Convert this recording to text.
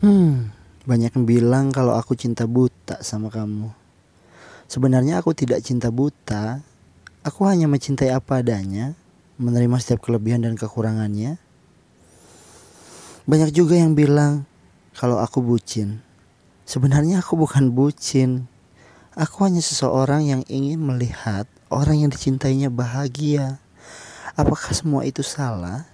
Banyak yang bilang kalau aku cinta buta sama kamu. Sebenarnya aku tidak cinta buta. Aku hanya mencintai apa adanya, menerima setiap kelebihan dan kekurangannya. Banyak juga yang bilang kalau aku bucin. Sebenarnya aku bukan bucin. Aku hanya seseorang yang ingin melihat orang yang dicintainya bahagia. Apakah semua itu salah?